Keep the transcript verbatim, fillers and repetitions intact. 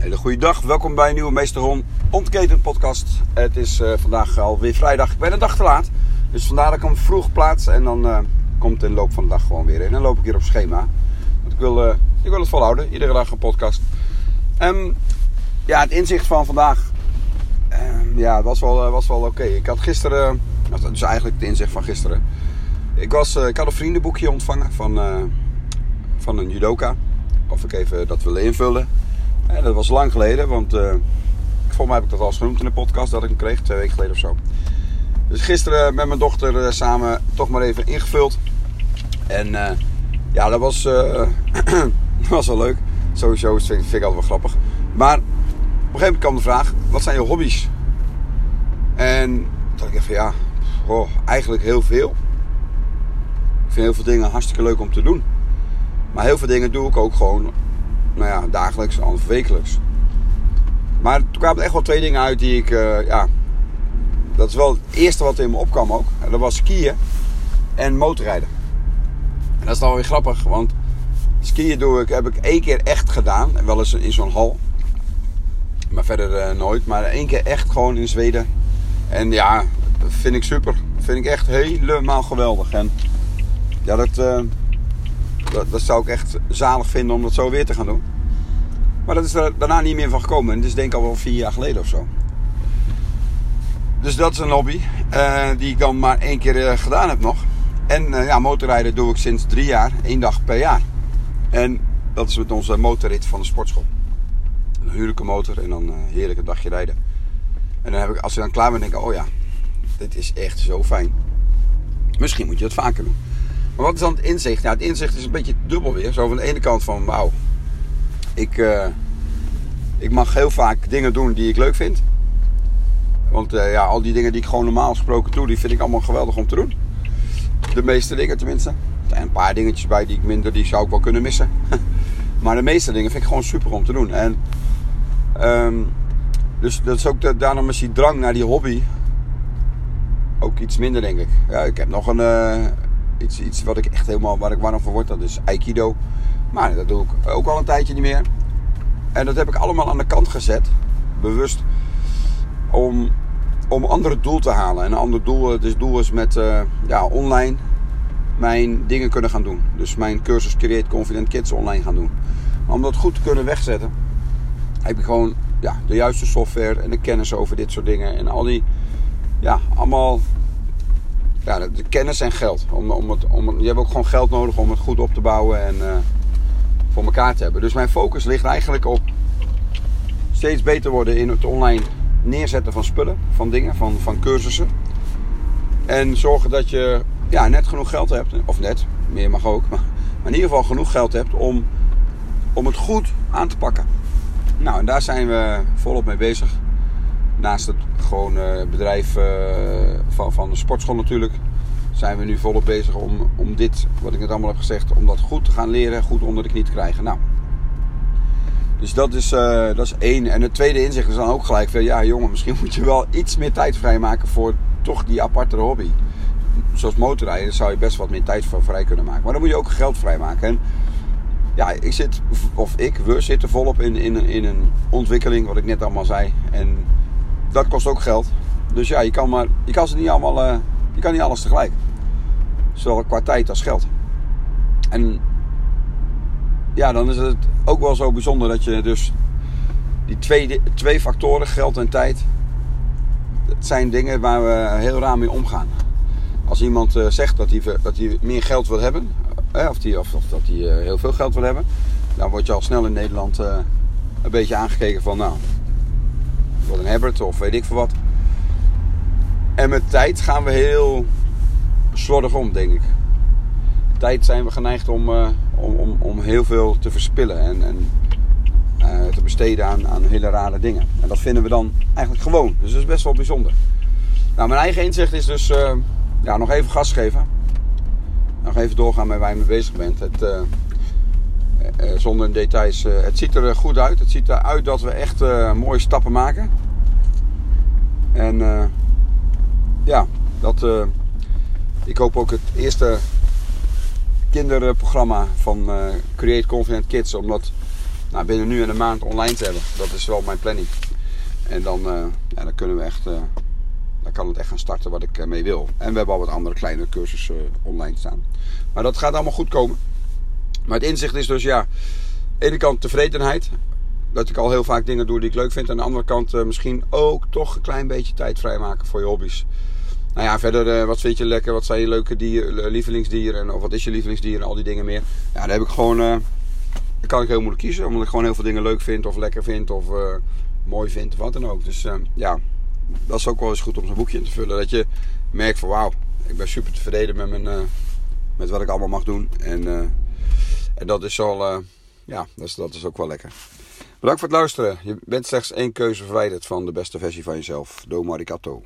Hele goede dag, welkom bij een nieuwe Meester Ron Ontketend podcast. Het is uh, vandaag alweer vrijdag, ik ben een dag te laat. Dus vandaar dat ik hem vroeg plaats en dan uh, komt in de loop van de dag gewoon weer in. En dan loop ik hier op schema. Want ik wil, uh, ik wil het volhouden, iedere dag een podcast. Um, ja, het inzicht van vandaag um, ja, was wel, uh, was wel oké. Okay. Ik had gisteren, uh, dus eigenlijk het inzicht van gisteren. Ik, was, uh, ik had een vriendenboekje ontvangen van, uh, van een judoka. Of ik even dat wilde invullen. En dat was lang geleden, want uh, volgens mij heb ik dat al eens genoemd in de podcast dat ik hem kreeg, twee weken geleden of zo. Dus gisteren met mijn dochter uh, samen toch maar even ingevuld. En uh, ja, dat was, uh, dat was wel leuk. Sowieso vind, vind ik altijd wel grappig. Maar op een gegeven moment kwam de vraag, wat zijn je hobby's? En toen dacht ik even, ja, oh, eigenlijk heel veel. Ik vind heel veel dingen hartstikke leuk om te doen. Maar heel veel dingen doe ik ook gewoon... nou ja, dagelijks of wekelijks. Maar toen kwamen er echt wel twee dingen uit die ik... Uh, ja, dat is wel het eerste wat in me opkwam ook. En dat was skiën en motorrijden. En dat is dan weer grappig, want skiën doe ik, heb ik één keer echt gedaan. En wel eens in zo'n hal. Maar verder uh, nooit. Maar één keer echt gewoon in Zweden. En ja, dat vind ik super. Dat vind ik echt helemaal geweldig. En ja, dat... Uh, Dat, dat zou ik echt zalig vinden om dat zo weer te gaan doen. Maar dat is er daarna niet meer van gekomen. En dat is denk ik al wel vier jaar geleden of zo. Dus dat is een hobby. Uh, die ik dan maar één keer uh, gedaan heb nog. En uh, ja, motorrijden doe ik sinds drie jaar. Één dag per jaar. En dat is met onze motorrit van de sportschool. Dan huur ik een motor en dan uh, heerlijk een dagje rijden. En dan heb ik, als ik dan klaar ben, denk ik... oh ja, dit is echt zo fijn. Misschien moet je dat vaker doen. Maar wat is dan het inzicht? Nou, het inzicht is een beetje dubbel weer. Zo van de ene kant van, wauw, ik, uh, ik mag heel vaak dingen doen die ik leuk vind. Want uh, ja, al die dingen die ik gewoon normaal gesproken doe, die vind ik allemaal geweldig om te doen. De meeste dingen tenminste. Er zijn een paar dingetjes bij die ik minder, die zou ik wel kunnen missen. Maar de meeste dingen vind ik gewoon super om te doen. En, um, dus dat is ook de, daarom is die drang naar die hobby ook iets minder, denk ik. Ja, ik heb nog een... Uh, Iets, iets wat ik echt helemaal, waar ik warm voor word, dat is Aikido. Maar dat doe ik ook al een tijdje niet meer. En dat heb ik allemaal aan de kant gezet. Bewust. Om, om een ander doel te halen. En een ander doel, dus doel is met uh, ja, online mijn dingen kunnen gaan doen. Dus mijn cursus Create Confident Kids online gaan doen. Maar om dat goed te kunnen wegzetten, heb ik gewoon ja, de juiste software en de kennis over dit soort dingen. En al die, ja, allemaal... Ja, de kennis en geld. Om, om het, om, je hebt ook gewoon geld nodig om het goed op te bouwen en uh, voor elkaar te hebben. Dus mijn focus ligt eigenlijk op steeds beter worden in het online neerzetten van spullen, van dingen, van, van cursussen. En zorgen dat je ja, net genoeg geld hebt, of net, meer mag ook, maar, maar in ieder geval genoeg geld hebt om, om het goed aan te pakken. Nou, en daar zijn we volop mee bezig. Naast het gewoon bedrijf van, van de sportschool natuurlijk zijn we nu volop bezig om, om dit, wat ik net allemaal heb gezegd, om dat goed te gaan leren, goed onder de knie te krijgen. Nou, dus dat is, uh, dat is één. En het tweede inzicht is dan ook gelijk, ja jongen, misschien moet je wel iets meer tijd vrijmaken voor toch die aparte hobby. Zoals motorrijden, daar zou je best wat meer tijd voor vrij kunnen maken. Maar dan moet je ook geld vrijmaken. En ja, ik zit, of ik, we zitten volop in, in, in een ontwikkeling, wat ik net allemaal zei. En dat kost ook geld. Dus ja, je kan, maar, je kan, ze niet allemaal, uh, je kan niet alles tegelijk. Zowel qua tijd als geld. En ja, dan is het ook wel zo bijzonder dat je dus die twee, twee factoren, geld en tijd, dat zijn dingen waar we heel raar mee omgaan. Als iemand uh, zegt dat hij, dat hij meer geld wil hebben, eh, of, die, of, of dat hij uh, heel veel geld wil hebben, dan word je al snel in Nederland uh, een beetje aangekeken van nou... wat een habit of weet ik veel wat. En met tijd gaan we heel slordig om, denk ik. Tijd zijn we geneigd om, uh, om, om, om heel veel te verspillen. En, en uh, te besteden aan, aan hele rare dingen. En dat vinden we dan eigenlijk gewoon. Dus dat is best wel bijzonder. Nou, mijn eigen inzicht is dus... Uh, ja, nog even gas geven. Nog even doorgaan met waar je mee bezig bent. Het, uh, Uh, zonder details. Uh, het ziet er goed uit. Het ziet eruit dat we echt uh, mooie stappen maken. En uh, ja, dat, uh, ik hoop ook het eerste kinderprogramma van uh, Create Confident Kids. Om dat nou, binnen nu en een maand online te hebben. Dat is wel mijn planning. En dan, uh, ja, dan kunnen we echt... Uh, dan kan het echt gaan starten wat ik mee wil. En we hebben al wat andere kleine cursussen online staan. Maar dat gaat allemaal goed komen. Maar het inzicht is dus, ja... aan de ene kant tevredenheid... dat ik al heel vaak dingen doe die ik leuk vind. Aan de andere kant uh, misschien ook toch een klein beetje tijd vrijmaken voor je hobby's. Nou ja, verder, uh, wat vind je lekker? Wat zijn je leuke dier, lievelingsdieren? En, of wat is je lievelingsdier? En al die dingen meer. Ja, daar heb ik gewoon... Uh, daar kan ik heel moeilijk kiezen. Omdat ik gewoon heel veel dingen leuk vind. Of lekker vind. Of uh, mooi vind. Of wat dan ook. Dus uh, ja... dat is ook wel eens goed om zo'n boekje in te vullen. Dat je merkt van wauw, ik ben super tevreden met, mijn, uh, met wat ik allemaal mag doen. En, uh, en dat is al, uh, ja, dat is, dat is ook wel lekker. Bedankt voor het luisteren. Je bent slechts één keuze verwijderd van de beste versie van jezelf. Do Maricato.